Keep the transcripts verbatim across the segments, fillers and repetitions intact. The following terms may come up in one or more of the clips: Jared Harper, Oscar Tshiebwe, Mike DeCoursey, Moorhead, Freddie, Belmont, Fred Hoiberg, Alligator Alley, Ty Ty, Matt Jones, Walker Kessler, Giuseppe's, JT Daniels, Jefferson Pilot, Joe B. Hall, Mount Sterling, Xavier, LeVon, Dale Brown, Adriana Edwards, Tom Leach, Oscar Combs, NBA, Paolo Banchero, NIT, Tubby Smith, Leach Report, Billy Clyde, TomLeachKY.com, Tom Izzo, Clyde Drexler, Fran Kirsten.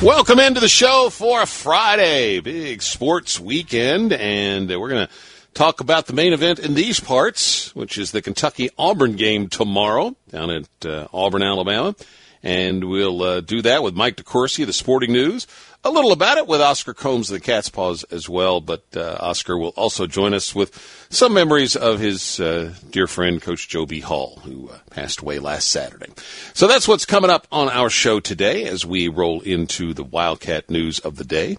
Welcome into the show for a Friday. Big sports weekend, and we're going to talk about the main event in these parts, which is the Kentucky-Auburn game tomorrow down at uh, Auburn, Alabama. And we'll uh, do that with Mike DeCoursey of the Sporting News. A little about it with Oscar Combs of the Cat's Paws as well, but uh, Oscar will also join us with some memories of his uh, dear friend, Coach Joe B. Hall, who uh, passed away last Saturday. So that's what's coming up on our show today as we roll into the Wildcat news of the day.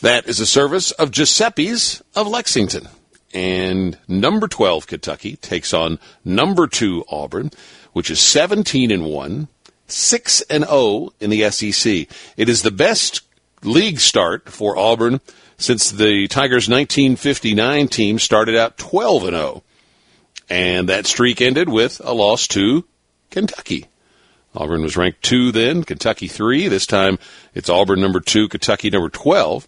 That is a service of Giuseppe's of Lexington. And number twelve, Kentucky, takes on number two, Auburn, which is seventeen and one. six and oh in the S E C. It is the best league start for Auburn since the Tigers' nineteen fifty-nine team started out twelve and oh. And that streak ended with a loss to Kentucky. Auburn was ranked two then, Kentucky three. This time it's Auburn number two, Kentucky number twelve.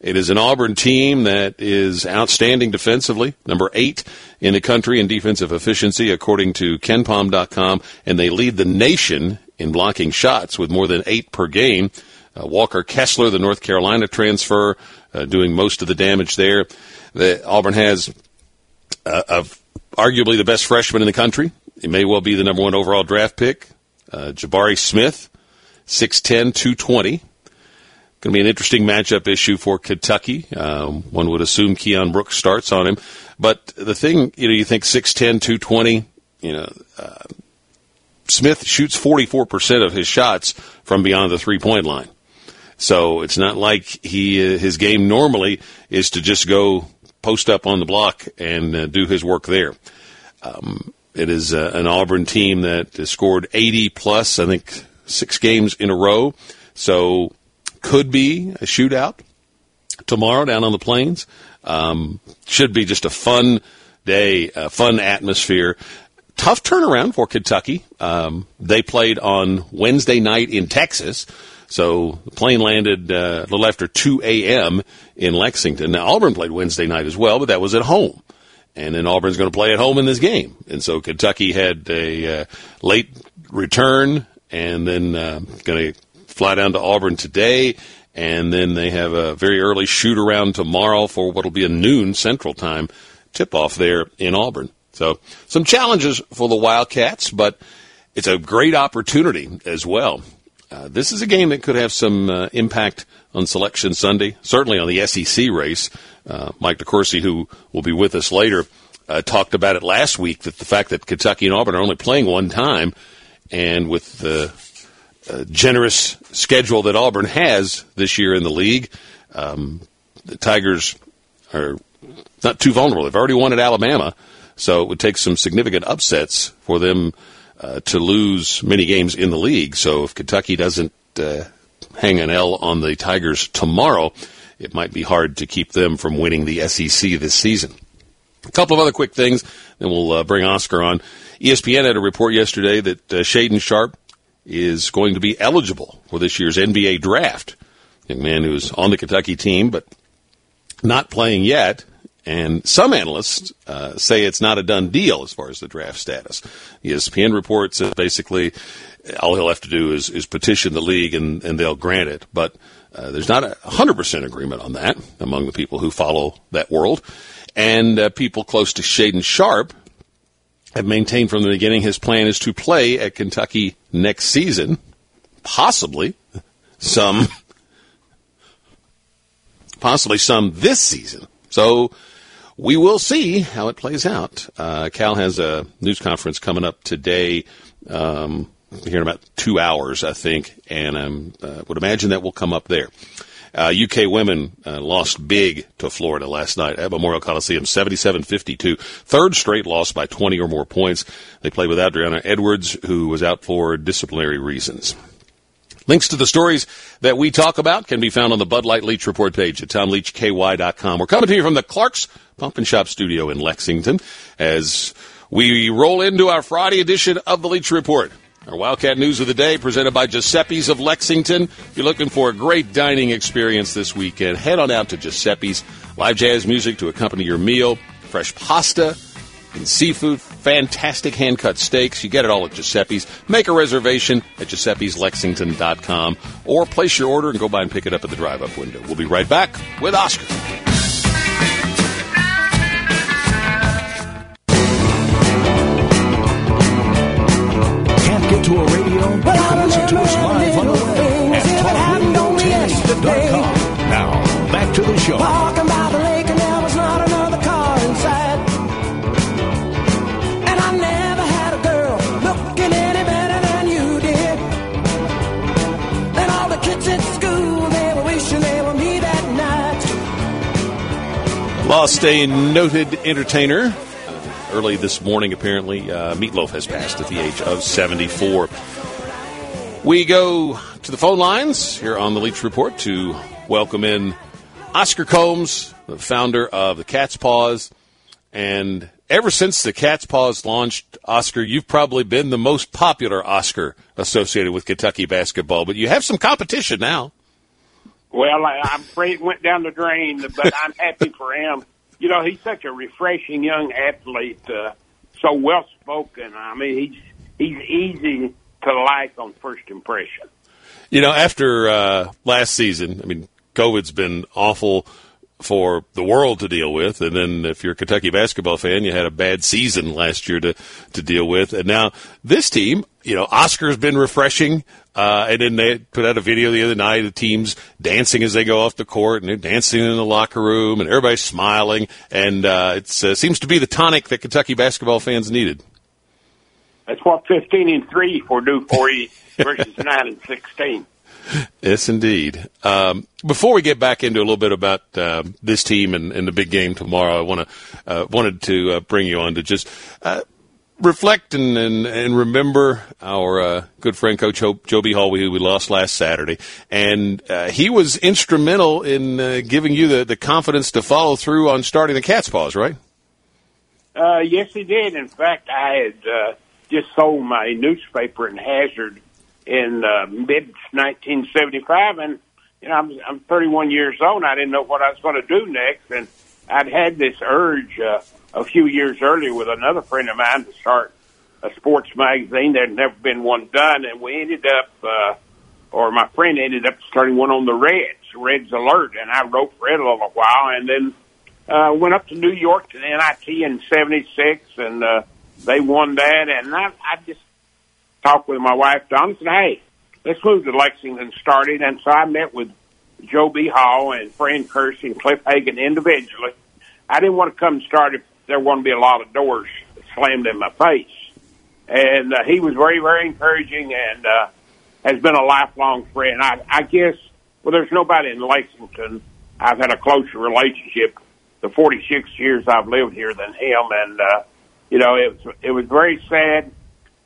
It is an Auburn team that is outstanding defensively, number eight in the country in defensive efficiency, according to ken pom dot com, and they lead the nation in blocking shots with more than eight per game. Uh, Walker Kessler, the North Carolina transfer, uh, doing most of the damage there. The, Auburn has uh, of arguably the best freshman in the country. He may well be the number one overall draft pick, uh, Jabari Smith, six ten, two twenty. Going to be an interesting matchup issue for Kentucky. Um, one would assume Keon Brooks starts on him. But the thing, you know, you think six ten, two twenty, you know, uh, Smith shoots forty-four percent of his shots from beyond the three-point line. So it's not like he uh, his game normally is to just go post up on the block and uh, do his work there. Um, it is uh, an Auburn team that has scored eighty plus, I think, six games in a row. So could be a shootout tomorrow down on the Plains. Um, should be just a fun day, a fun atmosphere. Tough turnaround for Kentucky. Um, they played on Wednesday night in Texas, so the plane landed uh, a little after two a.m. in Lexington. Now, Auburn played Wednesday night as well, but that was at home. And then Auburn's going to play at home in this game. And so Kentucky had a uh, late return and then uh, going to fly down to Auburn today, and then they have a very early shoot-around tomorrow for what will be a noon Central Time tip-off there in Auburn. So some challenges for the Wildcats, but it's a great opportunity as well. Uh, this is a game that could have some uh, impact on Selection Sunday, certainly on the S E C race. Uh, Mike DeCoursey, who will be with us later, uh, talked about it last week, that the fact that Kentucky and Auburn are only playing one time, and with the Uh, generous schedule that Auburn has this year in the league. Um, the Tigers are not too vulnerable. They've already won at Alabama, so it would take some significant upsets for them uh, to lose many games in the league. So if Kentucky doesn't uh, hang an L on the Tigers tomorrow, it might be hard to keep them from winning the S E C this season. A couple of other quick things, then we'll uh, bring Oscar on. E S P N had a report yesterday that uh, Shaedon Sharpe is going to be eligible for this year's N B A draft. A man who's on the Kentucky team but not playing yet, and some analysts uh, say it's not a done deal as far as the draft status. E S P N reports that basically all he'll have to do is, is petition the league and, and they'll grant it, but uh, there's not a one hundred percent agreement on that among the people who follow that world. And uh, people close to Shaedon Sharpe have maintained from the beginning his plan is to play at Kentucky next season, possibly some, possibly some this season. So we will see how it plays out. Uh, Cal has a news conference coming up today, um, here in about two hours, I think, and I um, uh, would imagine that will come up there. Uh, U K women uh, lost big to Florida last night at Memorial Coliseum, seventy-seven fifty-two. Third straight loss by twenty or more points. They played with Adriana Edwards, who was out for disciplinary reasons. Links to the stories that we talk about can be found on the Bud Light Leach Report page at Tom Leach K Y dot com. We're coming to you from the Clark's Pump and Shop studio in Lexington as we roll into our Friday edition of the Leach Report. Our Wildcat News of the Day presented by Giuseppe's of Lexington. If you're looking for a great dining experience this weekend, head on out to Giuseppe's. Live jazz music to accompany your meal, fresh pasta and seafood, fantastic hand-cut steaks. You get it all at Giuseppe's. Make a reservation at Giuseppe's Lexington dot com or place your order and go by and pick it up at the drive-up window. We'll be right back with Oscar. Get to a radio, you can listen to us live on the web at Tom Leach K Y dot com. Now, back to the show. Walking by the lake and there was not another car inside. And I never had a girl looking any better than you did. And all the kids at school, they were wishing they were me that night. Lost a noted entertainer. Early this morning, apparently, uh, Meatloaf has passed at the age of seventy-four. We go to the phone lines here on the Leach Report to welcome in Oscar Combs, the founder of the Cat's Paws. And ever since the Cat's Paws launched, Oscar, you've probably been the most popular Oscar associated with Kentucky basketball, but you have some competition now. Well, I'm afraid it went down the drain, but I'm happy for him. You know, he's such a refreshing young athlete, uh, so well-spoken. I mean, he's he's easy to like on first impression. You know, after uh, last season, I mean, COVID's been awful for the world to deal with. And then if you're a Kentucky basketball fan, you had a bad season last year to, to deal with. And now this team, you know, Oscar's been refreshing. Uh, and then they put out a video the other night of teams dancing as they go off the court, and they're dancing in the locker room, and everybody's smiling. And uh, it uh, seems to be the tonic that Kentucky basketball fans needed. That's what fifteen and three will do for you versus nine and sixteen. Yes, indeed. Um, before we get back into a little bit about uh, this team and, and the big game tomorrow, I want to uh, wanted to uh, bring you on to just uh, reflect and, and, and remember our uh, good friend Coach Joe B. Hall, who we lost last Saturday, and uh, he was instrumental in uh, giving you the, the confidence to follow through on starting the Cat's Paws, right? Uh, yes, he did. In fact, I had uh, just sold my newspaper in Hazard in uh, mid nineteen seventy-five, and you know I'm, I'm thirty-one years old, and I didn't know what I was going to do next, and I'd had this urge uh, a few years earlier with another friend of mine to start a sports magazine. There had never been one done, and we ended up, uh, or my friend ended up starting one on the Reds, Reds Alert, and I wrote for it a little while, and then uh, went up to New York to the N I T in seventy-six, and uh, they won that, and I, I just talked with my wife, Don, and said, hey, let's move to Lexington, started. And so I met with Joe B. Hall and Fran Kirsten and Cliff Hagan individually. I didn't want to come start if there wouldn't be a lot of doors slammed in my face. And uh, he was very, very encouraging and uh, has been a lifelong friend. I, I guess, well, there's nobody in Lexington I've had a closer relationship the forty-six years I've lived here than him. And, uh, you know, it was, it was very sad,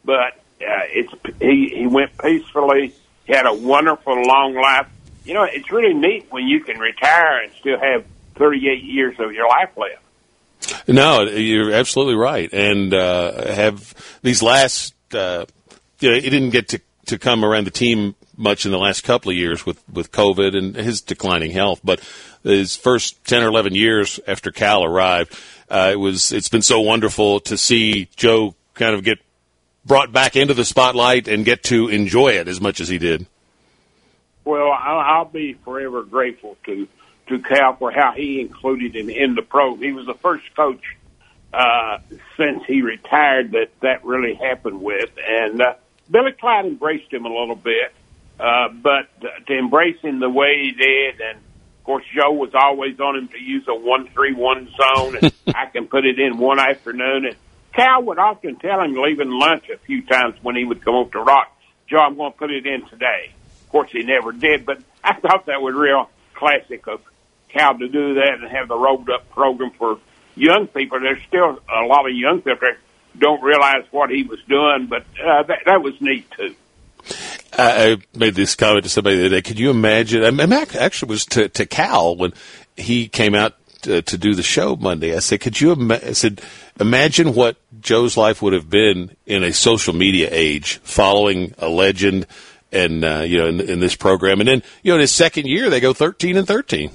but Uh, it's he, he went peacefully. He had a wonderful long life. You know, it's really neat when you can retire and still have thirty-eight years of your life left. No, you're absolutely right. And uh, have these last, uh, you know, it didn't get to, to come around the team much in the last couple of years with, with COVID and his declining health. But his first ten or eleven years after Cal arrived, uh, it was it's been so wonderful to see Joe kind of get brought back into the spotlight and get to enjoy it as much as he did. Well, I'll be forever grateful to, to Cal for how he included him in the program. He was the first coach uh, since he retired that that really happened with. And uh, Billy Clyde embraced him a little bit, uh, but to embrace him the way he did, and, of course, Joe was always on him to use a one three one zone, and I can put it in one afternoon, and Cal would often tell him leaving lunch a few times when he would come up to Rock, Joe, I'm going to put it in today. Of course, he never did, but I thought that was real classic of Cal to do that and have the rolled-up program for young people. There's still a lot of young people that don't realize what he was doing, but uh, that, that was neat, too. I, I made this comment to somebody the other day. Could you imagine? I mean, actually, was to, to Cal when he came out to, to do the show Monday. I said, could you ima- I said, imagine what Joe's life would have been in a social media age following a legend and, uh, you know, in, in this program. And then, you know, in his second year, they go thirteen and thirteen.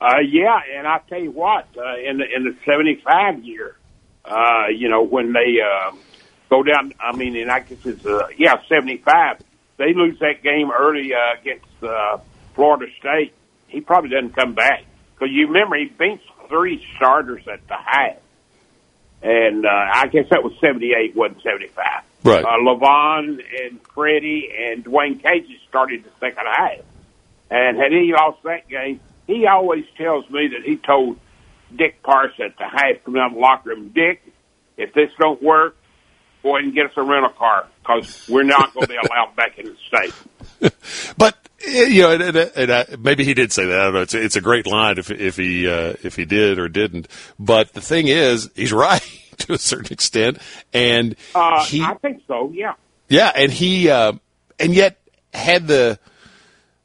Uh, yeah, and I tell you what, uh, in the, in the seventy-five year, uh, you know, when they uh, go down, I mean, and I guess it's, uh, yeah, seventy-five, they lose that game early uh, against uh, Florida State. He probably doesn't come back. Because you remember, he benched three starters at the half. And uh, I guess that was seventy-eight, wasn't seventy-five. Right. Uh, LeVon and Freddie and Dwayne Cage started the second half. And had he lost that game, he always tells me that he told Dick Parson at the half coming out of the locker room, Dick, if this don't work, go ahead and get us a rental car because we're not going to be allowed back in the state. But, you know, and, and, and I, maybe he did say that. I don't know. It's, it's a great line if if he uh, if he did or didn't. But the thing is, he's right to a certain extent, and uh, he, I think so. Yeah, yeah, and he uh, and yet had the.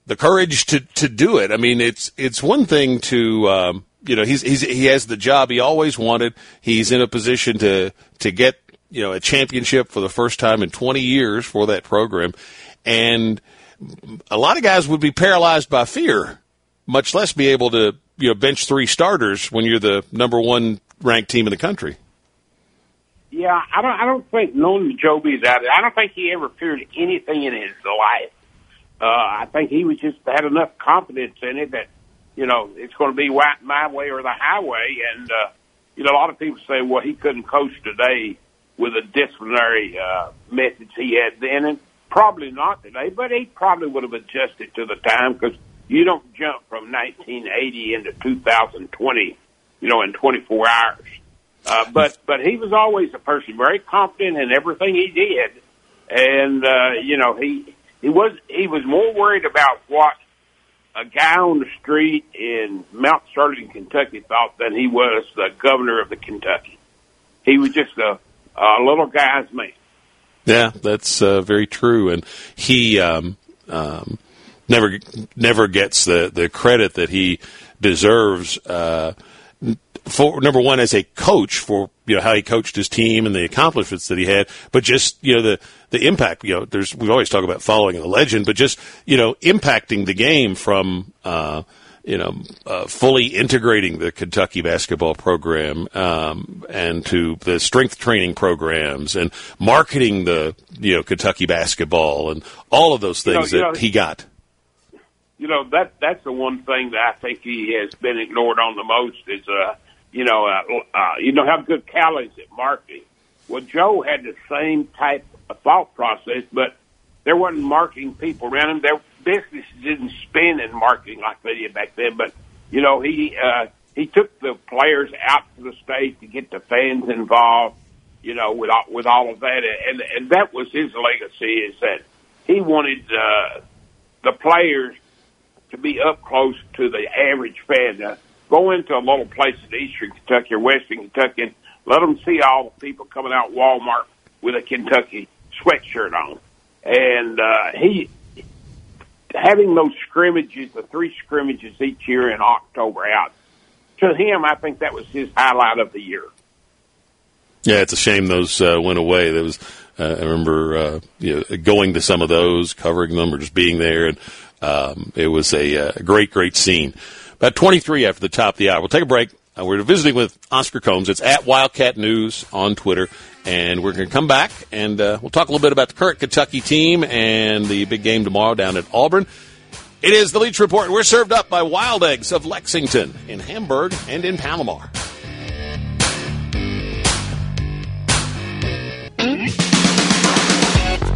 The courage to, to do it. I mean, it's it's one thing to um, you know he's, he's he has the job he always wanted. He's in a position to to get you know a championship for the first time in twenty years for that program, and a lot of guys would be paralyzed by fear, much less be able to you know bench three starters when you're the number one ranked team in the country. Yeah, I don't I don't think knowing Joe B. that I don't think he ever feared anything in his life. Uh, I think he was just had enough confidence in it that, you know, it's going to be my way or the highway. And, uh, you know, a lot of people say, well, he couldn't coach today with the disciplinary uh, methods he had then. And probably not today, but he probably would have adjusted to the time because you don't jump from nineteen eighty into two thousand twenty, you know, in twenty-four hours. Uh, but, but he was always a person very confident in everything he did. And, uh, you know, he... He was he was more worried about what a guy on the street in Mount Sterling, Kentucky, thought than he was the governor of the Kentucky. He was just a, a little guy's man. Yeah, that's uh, very true, and he um, um, never never gets the, the credit that he deserves. Uh, for number one, as a coach, for you know how he coached his team and the accomplishments that he had, but just you know the. The impact, you know, there's, we always talk about following the legend, but just, you know, impacting the game from, uh, you know, uh, fully integrating the Kentucky basketball program, um, and to the strength training programs and marketing the, you know, Kentucky basketball and all of those things you know, you that know, he got. You know, that, that's the one thing that I think he has been ignored on the most is, uh, you know, uh, uh, you know, how good Cal is at marketing. Well, Joe had the same type of thought process, but there wasn't marketing people around him. Their business didn't spin in marketing like they did back then. But, you know, he uh, he took the players out to the state to get the fans involved, you know, with all, with all of that. And, and that was his legacy is that he wanted uh, the players to be up close to the average fan. Uh, go into a little place in eastern Kentucky or western Kentucky and let them see all the people coming out Walmart with a Kentucky sweatshirt on. And uh, he, having those scrimmages, the three scrimmages each year in October out, to him, I think that was his highlight of the year. Yeah, it's a shame those uh, went away. There was, uh, I remember uh, you know, going to some of those, covering them, or just being there. And um, it was a uh, great, great scene. About twenty-three after the top of the hour. We'll take a break. Uh, we're visiting with Oscar Combs. It's at Wildcat News on Twitter. And we're going to come back, and uh, we'll talk a little bit about the current Kentucky team and the big game tomorrow down at Auburn. It is the Leach Report. We're served up by Wild Eggs of Lexington in Hamburg and in Palomar.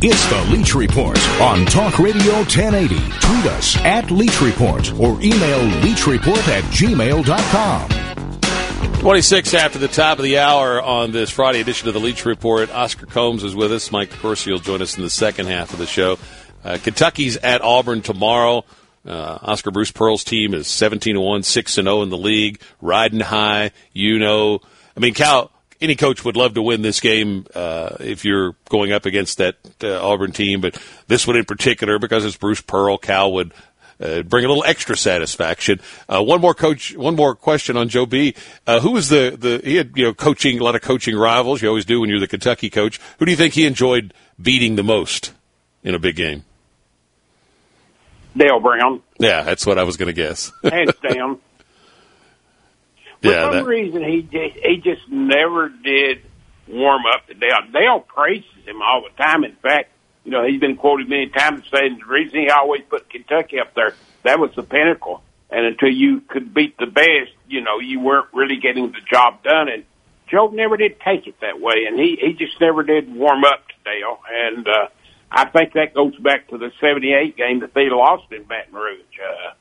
It's the Leach Report on Talk Radio ten eighty. Tweet us at Leach Report or email leachreport at gmail dot com. twenty-six after the top of the hour on this Friday edition of the Leach Report. Oscar Combs is with us. Mike DeCoursey will join us in the second half of the show. Uh, Kentucky's at Auburn tomorrow. Uh, Oscar Bruce Pearl's team is seventeen and one, six and oh in the league, riding high. You know, I mean, Cal, any coach would love to win this game uh, if you're going up against that uh, Auburn team, but this one in particular, because it's Bruce Pearl, Cal would uh, bring a little extra satisfaction. Uh, one more coach, one more question on Joe B. Uh, who was the, the he had you know coaching a lot of coaching rivals. You always do when you're the Kentucky coach. Who do you think he enjoyed beating the most in a big game? Dale Brown. Yeah, that's what I was going to guess. Hands down. For yeah, some that... reason, he just, he just never did warm up to Dale. Dale praises him all the time. In fact, you know, he's been quoted many times saying the reason he always put Kentucky up there, that was the pinnacle. And until you could beat the best, you know, you weren't really getting the job done. And Joe never did take it that way. And he, he just never did warm up to Dale. And uh, I think that goes back to the seventy-eight game that they lost in Baton Rouge. Uh,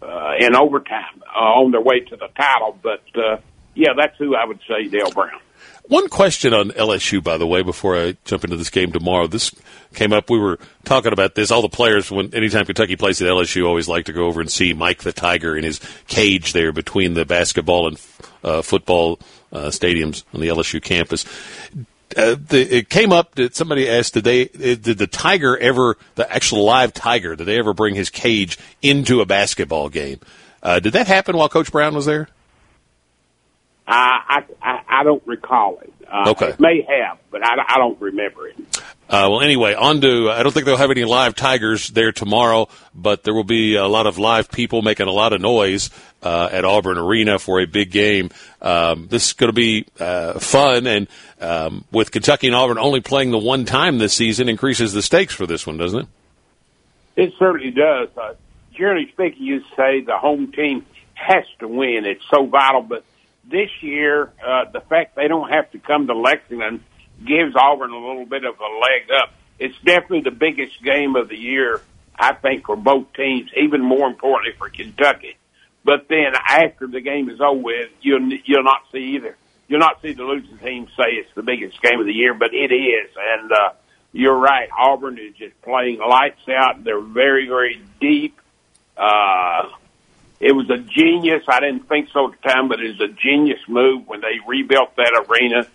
Uh, in overtime uh, on their way to the title. But, uh, yeah, that's who I would say, Dale Brown. One question on L S U, by the way, before I jump into this game tomorrow. This came up. We were talking about this. All the players, when anytime Kentucky plays at L S U, always like to go over and see Mike the Tiger in his cage there between the basketball and uh, football uh, stadiums on the L S U campus. Uh, the, it came up that somebody asked, did they, did the tiger ever, the actual live tiger, did they ever bring his cage into a basketball game? Uh, did that happen while Coach Brown was there? I I, I don't recall it. Uh, okay. It may have, but I, I don't remember it. Uh, well, anyway, on to, I don't think they'll have any live tigers there tomorrow, but there will be a lot of live people making a lot of noise uh, at Auburn Arena for a big game. Um, this is going to be uh, fun, and um, with Kentucky and Auburn only playing the one time this season, increases the stakes for this one, doesn't it? It certainly does. Uh, generally speaking, you say the home team has to win. It's so vital, but this year, uh, the fact they don't have to come to Lexington gives Auburn a little bit of a leg up. It's definitely the biggest game of the year, I think, for both teams, even more importantly for Kentucky. But then after the game is over with, you'll, you'll not see either. You'll not see the losing team say it's the biggest game of the year, but it is. And uh, you're right, Auburn is just playing lights out. They're very, very deep. Uh It was a genius. I didn't think so at the time, but it was a genius move when they rebuilt that arena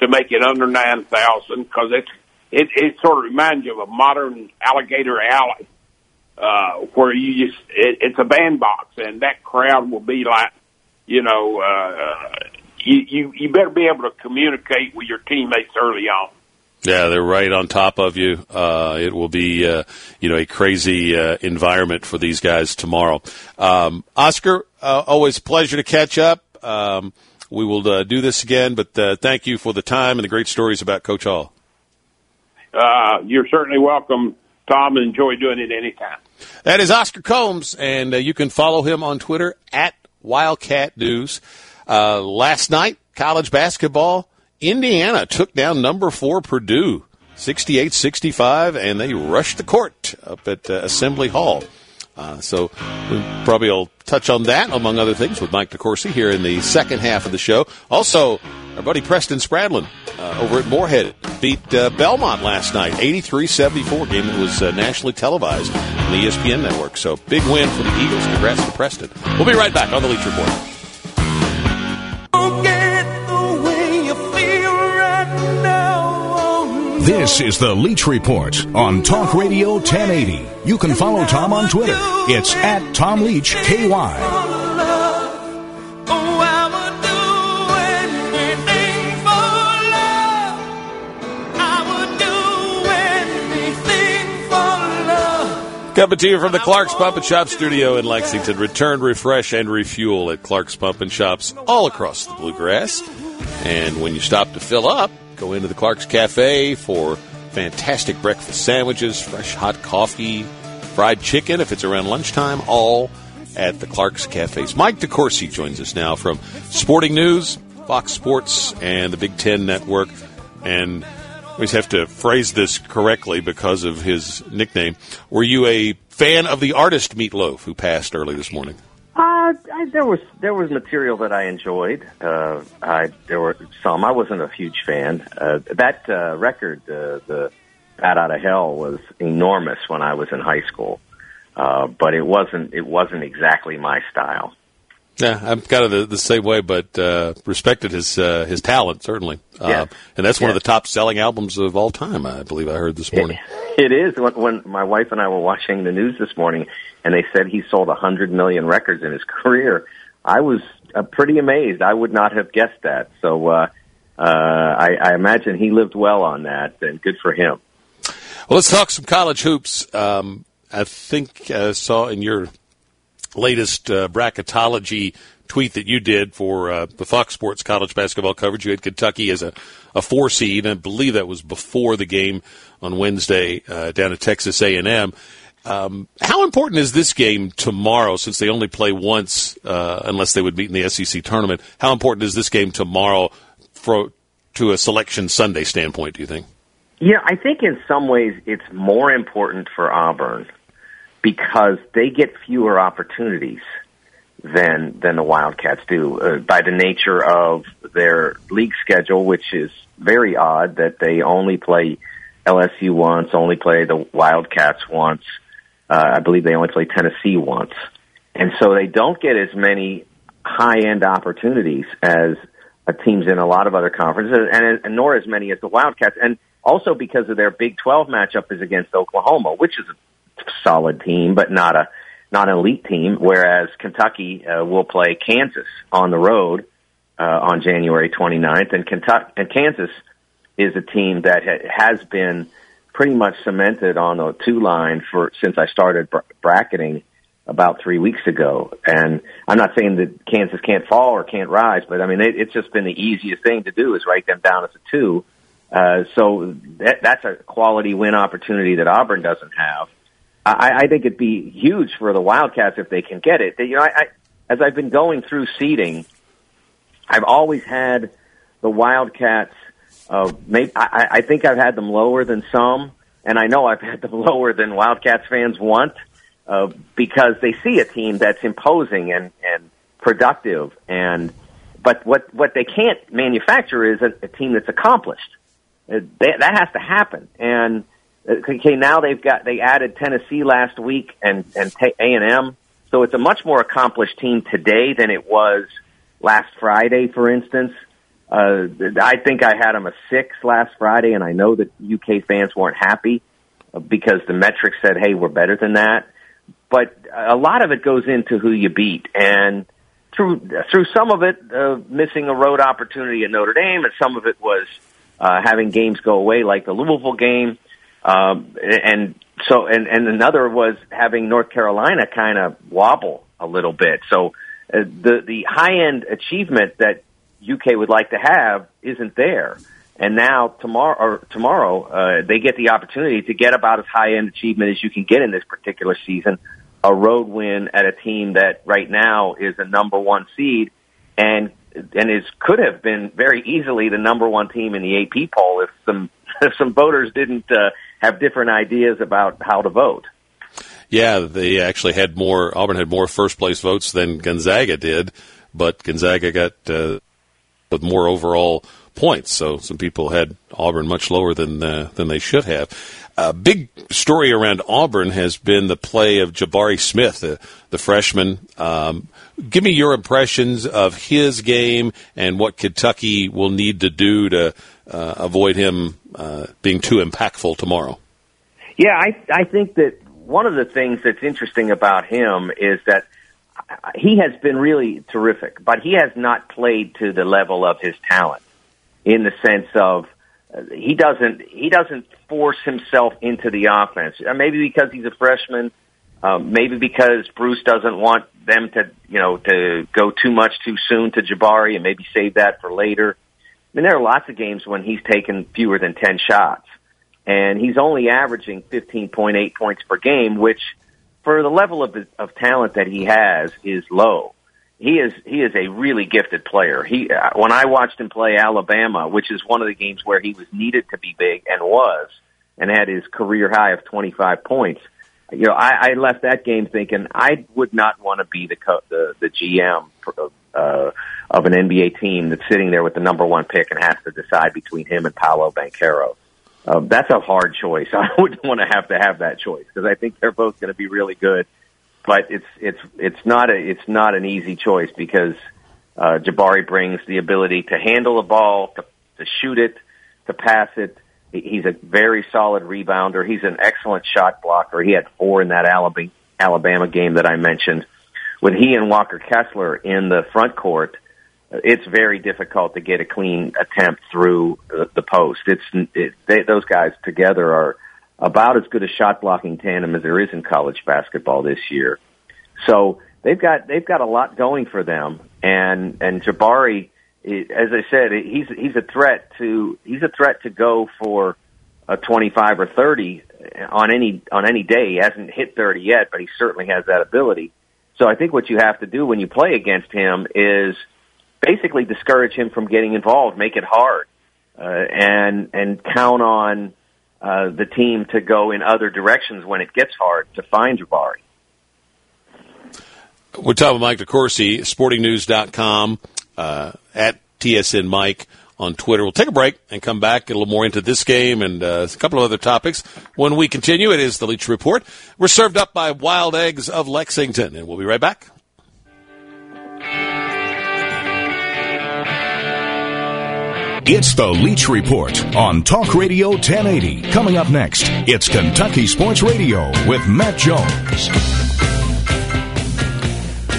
to make it under nine thousand, because it, it, it sort of reminds you of a modern alligator alley, uh, where you just, it, it's a bandbox, and that crowd will be like, you know, uh, you, you, you better be able to communicate with your teammates early on. Yeah, they're right on top of you. Uh, it will be, uh, you know, a crazy uh, environment for these guys tomorrow. Um, Oscar, uh, always a pleasure to catch up. Um, we will uh, do this again, but uh, thank you for the time and the great stories about Coach Hall. Uh, you're certainly welcome, Tom, and enjoy doing it anytime. That is Oscar Combs, and uh, you can follow him on Twitter at Wildcat News. Uh, last night, college basketball. Indiana took down number four Purdue, sixty-eight sixty-five, and they rushed the court up at uh, Assembly Hall. Uh, so we probably will touch on that, among other things, with Mike DeCoursey here in the second half of the show. Also, our buddy Preston Spradlin uh, over at Moorhead beat uh, Belmont last night, eighty-three seventy-four, game that was uh, nationally televised on the E S P N network. So big win for the Eagles. Congrats to Preston. We'll be right back on the Leach Report. This is the Leach Report on Talk Radio ten eighty. You can follow Tom on Twitter. It's at Tom Leach K Y. Coming to you from the Clark's Pump and Shop studio in Lexington. Return, refresh, and refuel at Clark's Pump and Shops all across the Bluegrass. And when you stop to fill up, go into the Clark's Cafe for fantastic breakfast sandwiches, fresh hot coffee, fried chicken if it's around lunchtime, all at the Clark's Cafes. Mike DeCoursey joins us now from Sporting News, Fox Sports, and the Big Ten Network. And I always have to phrase this correctly because of his nickname. Were you a fan of the artist Meatloaf, who passed early this morning? Uh, I, there was there was material that I enjoyed. Uh, I there were some. I wasn't a huge fan. Uh, that uh, record, uh, the "Bat Out of Hell," was enormous when I was in high school, uh, but it wasn't it wasn't exactly my style. Yeah, I'm kind of the, the same way, but uh, respected his uh, his talent, certainly. Uh, yeah. And that's one yeah. of the top-selling albums of all time, I believe I heard this morning. It, it is. When, when my wife and I were watching the news this morning, and they said he sold one hundred million records in his career, I was uh, pretty amazed. I would not have guessed that. So uh, uh, I, I imagine he lived well on that, and good for him. Well, let's talk some college hoops. Um, I think I saw in your latest uh, bracketology tweet that you did for uh, the Fox Sports college basketball coverage. You had Kentucky as a, a four seed, and I believe that was before the game on Wednesday uh, down at Texas A and M. Um, how important is this game tomorrow, since they only play once uh, unless they would meet in the S E C tournament? How important is this game tomorrow for, to a selection Sunday standpoint, do you think? Yeah, I think in some ways it's more important for Auburn, because they get fewer opportunities than than the Wildcats do uh, by the nature of their league schedule, which is very odd that they only play L S U once, only play the Wildcats once. Uh, I believe they only play Tennessee once. And so they don't get as many high-end opportunities as uh, teams in a lot of other conferences, and, and nor as many as the Wildcats. And also because of their Big twelve matchup is against Oklahoma, which is a solid team, but not a not an elite team, whereas Kentucky uh, will play Kansas on the road uh, on January twenty-ninth. And Kentucky and Kansas is a team that ha- has been pretty much cemented on a two line for since I started br- bracketing about three weeks ago. And I'm not saying that Kansas can't fall or can't rise, but I mean, it, it's just been the easiest thing to do is write them down as a two. Uh, so that, that's a quality win opportunity that Auburn doesn't have. I, I think it'd be huge for the Wildcats if they can get it. You know, I, I, as I've been going through seeding, I've always had the Wildcats. Uh, maybe, I, I think I've had them lower than some, and I know I've had them lower than Wildcats fans want uh, because they see a team that's imposing and, and productive. And but what what they can't manufacture is a, a team that's accomplished. Uh, they, that has to happen. And okay, now they've got they added Tennessee last week and and A and M, so it's a much more accomplished team today than it was last Friday, for instance. Uh, I think I had them a six last Friday, and I know that U K fans weren't happy because the metrics said, "Hey, we're better than that." But a lot of it goes into who you beat, and through through some of it, uh, missing a road opportunity at Notre Dame, and some of it was uh, having games go away, like the Louisville game. Um, and so, and, and another was having North Carolina kind of wobble a little bit. So uh, the, the high end achievement that U K would like to have isn't there. And now tomorrow, or tomorrow, uh, they get the opportunity to get about as high end achievement as you can get in this particular season, a road win at a team that right now is a number one seed and, and is, could have been very easily the number one team in the A P poll if some, if some voters didn't, uh, have different ideas about how to vote. Yeah, they actually had more, Auburn had more first-place votes than Gonzaga did, but Gonzaga got uh, with more overall points, so some people had Auburn much lower than uh, than they should have. A big story around Auburn has been the play of Jabari Smith, the, the freshman. Um, give me your impressions of his game and what Kentucky will need to do to Uh, avoid him uh, being too impactful tomorrow. Yeah, I, I think that one of the things that's interesting about him is that he has been really terrific, but he has not played to the level of his talent in the sense of uh, he doesn't he doesn't force himself into the offense. Maybe because he's a freshman, um, maybe because Bruce doesn't want them to you know to go too much too soon to Jabari and maybe save that for later. I mean, there are lots of games when he's taken fewer than ten shots, and he's only averaging fifteen point eight points per game, which, for the level of of talent that he has, is low. He is he is a really gifted player. He when I watched him play Alabama, which is one of the games where he was needed to be big and was, and had his career high of twenty-five points. You know, I, I left that game thinking I would not want to be the the, the G M for, uh, of an N B A team that's sitting there with the number one pick and has to decide between him and Paolo Banchero. Um, that's a hard choice. I wouldn't want to have to have that choice because I think they're both going to be really good. But it's it's it's not a it's not an easy choice because uh, Jabari brings the ability to handle a ball, to, to shoot it, to pass it. He's a very solid rebounder. He's an excellent shot blocker. He had four in that Alabama game that I mentioned. With he and Walker Kessler in the front court, it's very difficult to get a clean attempt through the post. It's it, they, those guys together are about as good a shot blocking tandem as there is in college basketball this year. So they've got they've got a lot going for them, and and Jabari, as I said, he's he's a threat to he's a threat to go for a twenty-five or thirty on any on any day. He hasn't hit thirty yet, but he certainly has that ability. So I think what you have to do when you play against him is basically discourage him from getting involved, make it hard, uh, and and count on uh, the team to go in other directions when it gets hard to find Jabari. We're talking with Mike DeCoursey, sporting news dot com, uh, at T S N Mike on Twitter. We'll take a break and come back, get a little more into this game and uh, a couple of other topics. When we continue, it is the Leach Report. We're served up by Wild Eggs of Lexington, and we'll be right back. It's the Leach Report on Talk Radio ten eighty. Coming up next, it's Kentucky Sports Radio with Matt Jones.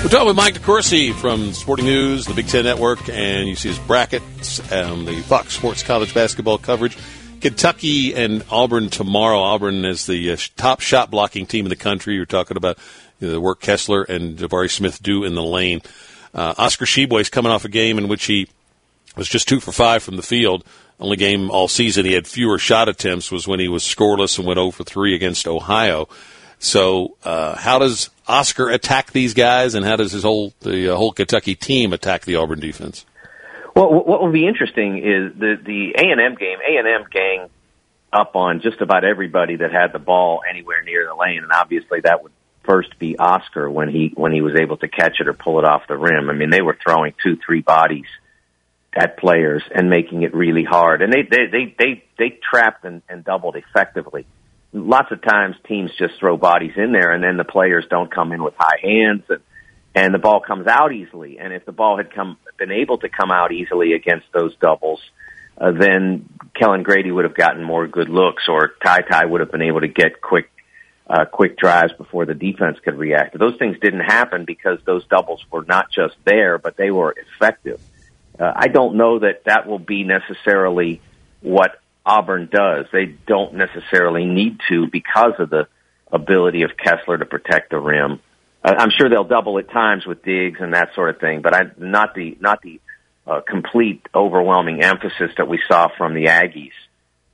We're talking with Mike DeCoursey from Sporting News, the Big Ten Network, and you see his brackets and the Fox Sports college basketball coverage. Kentucky and Auburn tomorrow. Auburn is the top shot-blocking team in the country. You're talking about you know, the work Kessler and Jabari Smith do in the lane. Uh, Oscar Sheboy is coming off a game in which he was just two for five from the field. Only game all season he had fewer shot attempts was when he was scoreless and went zero for three against Ohio. So uh, how does Oscar attack these guys, and how does his whole the uh, whole Kentucky team attack the Auburn defense? Well, what will be interesting is the the A and M game. A and M gang up on just about everybody that had the ball anywhere near the lane, and obviously that would first be Oscar when he when he was able to catch it or pull it off the rim. I mean, they were throwing two, three bodies at players and making it really hard, and they they they they, they trapped and, and doubled effectively. Lots of times teams just throw bodies in there and then the players don't come in with high hands and, and the ball comes out easily. And if the ball had come, been able to come out easily against those doubles, uh, then Kellen Grady would have gotten more good looks or Ty Ty would have been able to get quick, uh, quick drives before the defense could react. Those things didn't happen because those doubles were not just there, but they were effective. Uh, I don't know that that will be necessarily what Auburn does. They don't necessarily need to because of the ability of Kessler to protect the rim. I'm sure they'll double at times with digs and that sort of thing, but I, not the not the uh, complete overwhelming emphasis that we saw from the Aggies.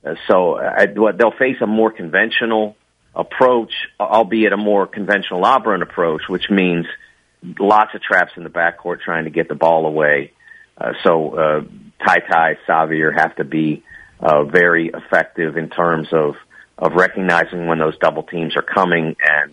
Uh, so I, they'll face a more conventional approach, albeit a more conventional Auburn approach, which means lots of traps in the backcourt trying to get the ball away. Uh, so uh, Ty Ty, Xavier have to be Uh, very effective in terms of, of recognizing when those double teams are coming and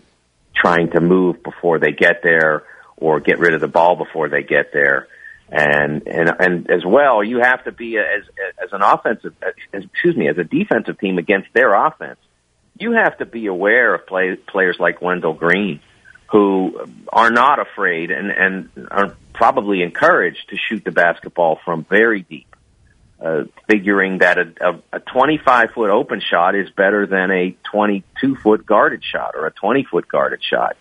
trying to move before they get there or get rid of the ball before they get there. And, and, and as well, you have to be as, as an offensive, as, excuse me, as a defensive team against their offense. You have to be aware of play, players like Wendell Green who are not afraid and, and are probably encouraged to shoot the basketball from very deep. Uh, figuring that a, a, a twenty-five foot open shot is better than a twenty-two foot guarded shot or a twenty foot guarded shot.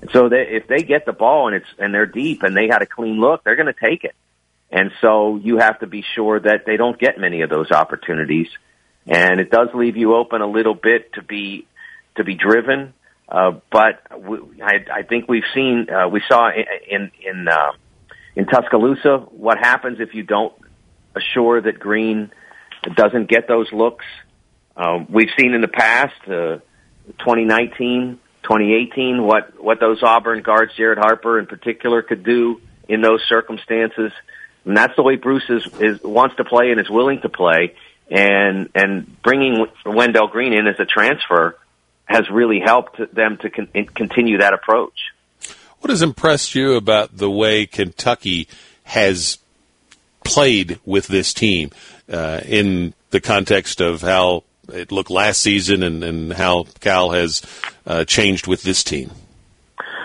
And so they, if they get the ball and it's, and they're deep and they had a clean look, they're going to take it. And so you have to be sure that they don't get many of those opportunities. And it does leave you open a little bit to be, to be driven. Uh, but we, I, I think we've seen, uh, we saw in, in, in, uh, in Tuscaloosa what happens if you don't assure that Green doesn't get those looks. Um, we've seen in the past, uh, twenty nineteen, twenty eighteen, what, what those Auburn guards, Jared Harper in particular, could do in those circumstances. And that's the way Bruce is, is wants to play and is willing to play. And, and bringing Wendell Green in as a transfer has really helped them to con- continue that approach. What has impressed you about the way Kentucky has played with this team uh, in the context of how it looked last season and, and how Cal has uh, changed with this team?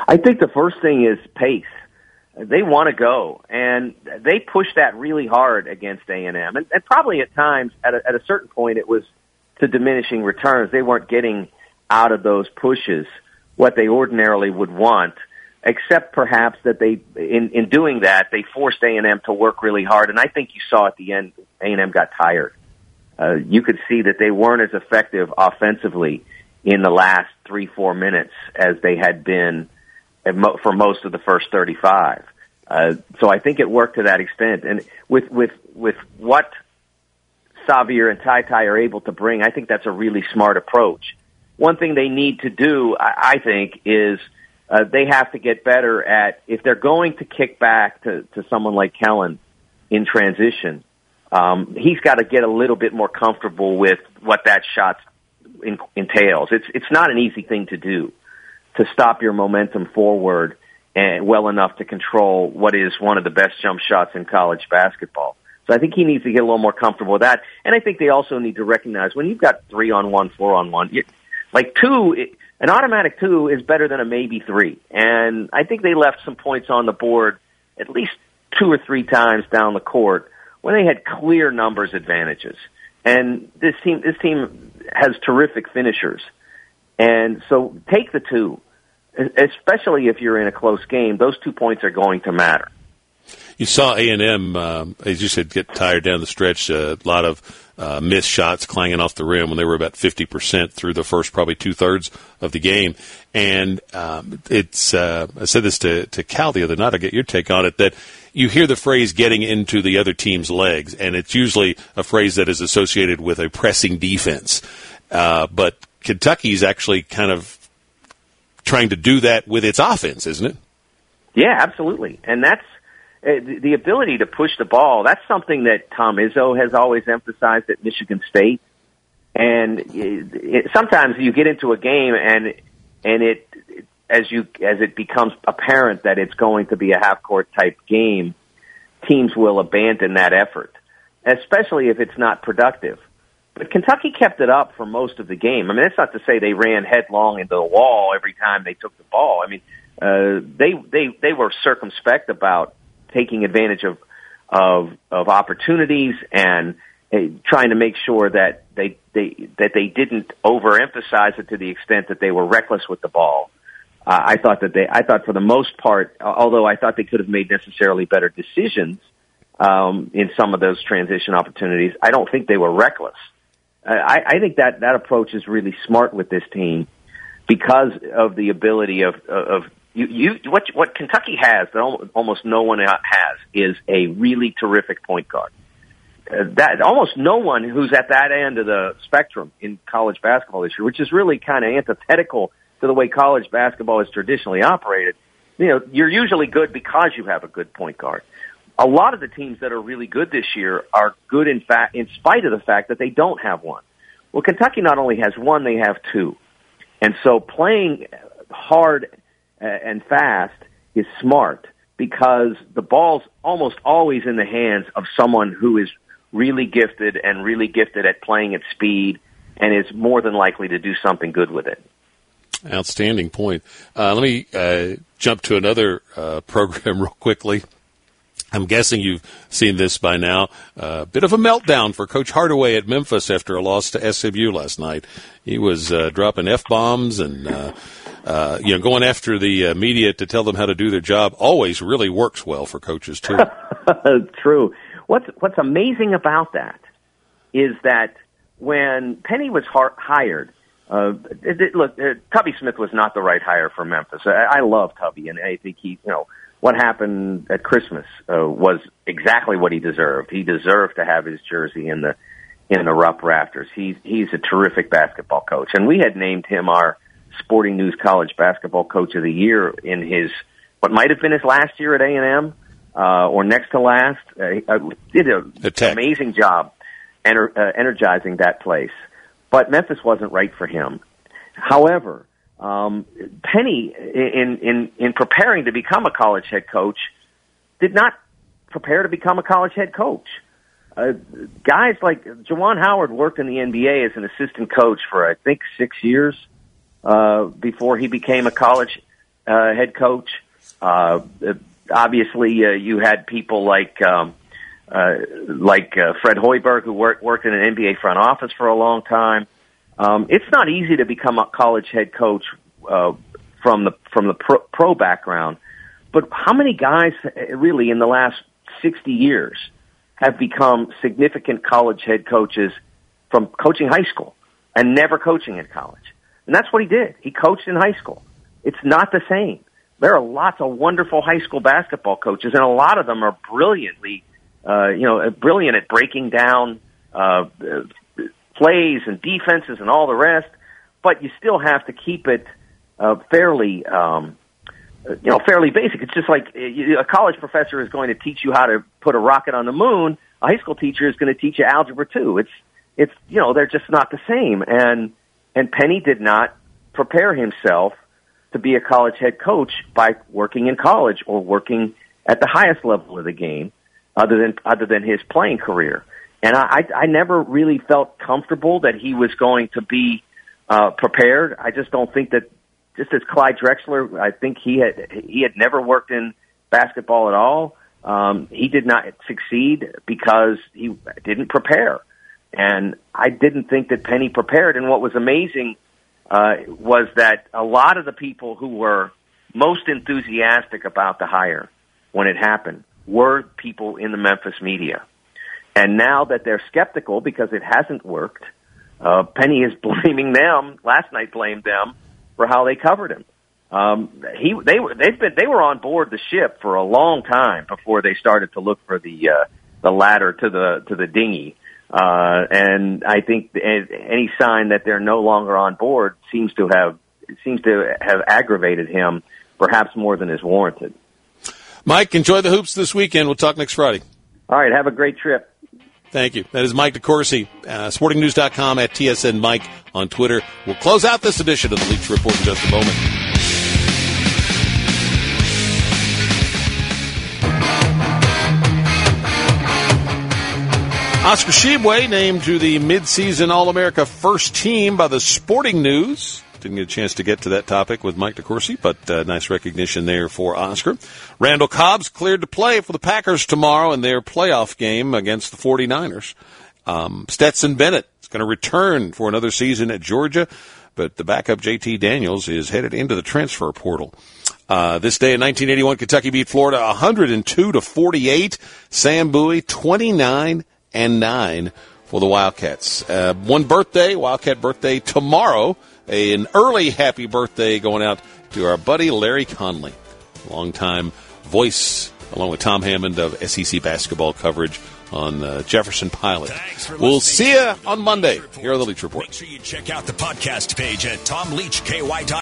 I think the first thing is pace. They want to go, and they pushed that really hard against A and M. And, and probably at times, at a, at a certain point, it was to diminishing returns. They weren't getting out of those pushes what they ordinarily would want, except perhaps that they, in, in doing that, they forced A and M to work really hard. And I think you saw at the end, A and M got tired. Uh, you could see that they weren't as effective offensively in the last three, four minutes as they had been for most of the first thirty-five. Uh, so I think it worked to that extent. And with, with, with what Xavier and Ty Ty are able to bring, I think that's a really smart approach. One thing they need to do, I, I think, is uh, they have to get better at, if they're going to kick back to, to someone like Kellen in transition, um, he's got to get a little bit more comfortable with what that shot in, entails. It's, it's not an easy thing to do, to stop your momentum forward and well enough to control what is one of the best jump shots in college basketball. So I think he needs to get a little more comfortable with that. And I think they also need to recognize when you've got three-on-one, four-on-one, like two, it, an automatic two is better than a maybe three. And I think they left some points on the board at least two or three times down the court when they had clear numbers advantages. And this team, this team has terrific finishers. And so take the two, especially if you're in a close game. Those two points are going to matter. You saw A and M, um, as you said, get tired down the stretch. A lot of uh, missed shots clanging off the rim when they were about fifty percent through the first probably two-thirds of the game. And um, it's uh, I said this to, to Cal the other night. I get your take on it, that you hear the phrase getting into the other team's legs, and it's usually a phrase that is associated with a pressing defense. Uh, but Kentucky's actually kind of trying to do that with its offense, isn't it? Yeah, absolutely. And that's uh, the ability to push the ball. That's something that Tom Izzo has always emphasized at Michigan State. And it, it, sometimes you get into a game and and it, it as you as it becomes apparent that it's going to be a half-court type game, teams will abandon that effort, especially if it's not productive. But Kentucky kept it up for most of the game. I mean, that's not to say they ran headlong into the wall every time they took the ball. I mean, uh, they they they were circumspect about taking advantage of of, of opportunities and uh, trying to make sure that they they that they didn't overemphasize it to the extent that they were reckless with the ball. Uh, I thought that they I thought for the most part, although I thought they could have made necessarily better decisions um, in some of those transition opportunities, I don't think they were reckless. I, I think that, that approach is really smart with this team because of the ability of, of, of you, you, what, what Kentucky has that almost no one has is a really terrific point guard. Uh, that almost no one who's at that end of the spectrum in college basketball this year, which is really kind of antithetical to the way college basketball is traditionally operated. You know, you're usually good because you have a good point guard. A lot of the teams that are really good this year are good in fact, in spite of the fact that they don't have one. Well, Kentucky not only has one, they have two. And so playing hard and fast is smart because the ball's almost always in the hands of someone who is really gifted and really gifted at playing at speed and is more than likely to do something good with it. Outstanding point. Uh, let me uh, jump to another uh, program real quickly. I'm guessing you've seen this by now. A uh, bit of a meltdown for Coach Hardaway at Memphis after a loss to S M U last night. He was uh, dropping F-bombs and uh, uh, you know, going after the uh, media to tell them how to do their job. Always really works well for coaches too. True. What's What's amazing about that is that when Penny was har- hired, uh, it, it, look, uh, Tubby Smith was not the right hire for Memphis. I, I love Tubby, and I think he, you know. What happened at Christmas uh, was exactly what he deserved. He deserved to have his jersey in the in the Rupp rafters. He's he's a terrific basketball coach, and we had named him our Sporting News College Basketball Coach of the Year in his what might have been his last year at A and M uh, or next to last. Uh, he did an amazing job enter, uh, energizing that place, but Memphis wasn't right for him. However. Um, Penny, in, in, in preparing to become a college head coach, did not prepare to become a college head coach. Uh, guys like Juwan Howard worked in the N B A as an assistant coach for, I think, six years uh, before he became a college uh, head coach. Uh, obviously, uh, you had people like um, uh, like uh, Fred Hoiberg, who worked worked in an N B A front office for a long time. Um, it's not easy to become a college head coach uh, from the from the pro, pro background, but how many guys really in the last sixty years have become significant college head coaches from coaching high school and never coaching in college? And that's what he did. He coached in high school. It's not the same. There are lots of wonderful high school basketball coaches, and a lot of them are brilliantly, uh, you know, brilliant at breaking down uh, plays and defenses and all the rest. But you still have to keep it uh, fairly, um, you know, fairly basic. It's just like a college professor is going to teach you how to put a rocket on the moon. A high school teacher is going to teach you algebra too. It's, it's, you know, they're just not the same. And and Penny did not prepare himself to be a college head coach by working in college or working at the highest level of the game, other than other than his playing career. And I, I, I never really felt comfortable that he was going to be uh, prepared. I just don't think that. Just as Clyde Drexler, I think he had he had never worked in basketball at all. Um, he did not succeed because he didn't prepare, and I didn't think that Penny prepared. And what was amazing uh, was that a lot of the people who were most enthusiastic about the hire when it happened were people in the Memphis media. And now that they're skeptical because it hasn't worked, uh, Penny is blaming them. Last night blamed them for how they covered him. Um, he they were they've been they were on board the ship for a long time before they started to look for the uh, the ladder to the to the dinghy. Uh, and I think any sign that they're no longer on board seems to have seems to have aggravated him, perhaps more than is warranted. Mike, enjoy the hoops this weekend. We'll talk next Friday. All right, have a great trip. Thank you. That is Mike DeCoursey, uh, sporting news dot com, at T S N Mike on Twitter. We'll close out this edition of the Leach Report in just a moment. Oscar Tshiebwe named to the midseason All-America first team by the Sporting News. Didn't get a chance to get to that topic with Mike DeCoursey, but uh, nice recognition there for Oscar. Randall Cobb's cleared to play for the Packers tomorrow in their playoff game against the 49ers. Um, Stetson Bennett is going to return for another season at Georgia, but the backup J T Daniels is headed into the transfer portal. Uh, this day in nineteen eighty-one, Kentucky beat Florida one oh two to forty-eight. Sam Bowie, twenty-nine and nine for the Wildcats. Uh, one birthday, Wildcat birthday tomorrow. An early happy birthday going out to our buddy Larry Conley, longtime voice, along with Tom Hammond, of S E C basketball coverage on uh, Jefferson Pilot. We'll see you on Monday. Here on the Leach Report. Make sure you check out the podcast page at Tom Leach K Y dot com.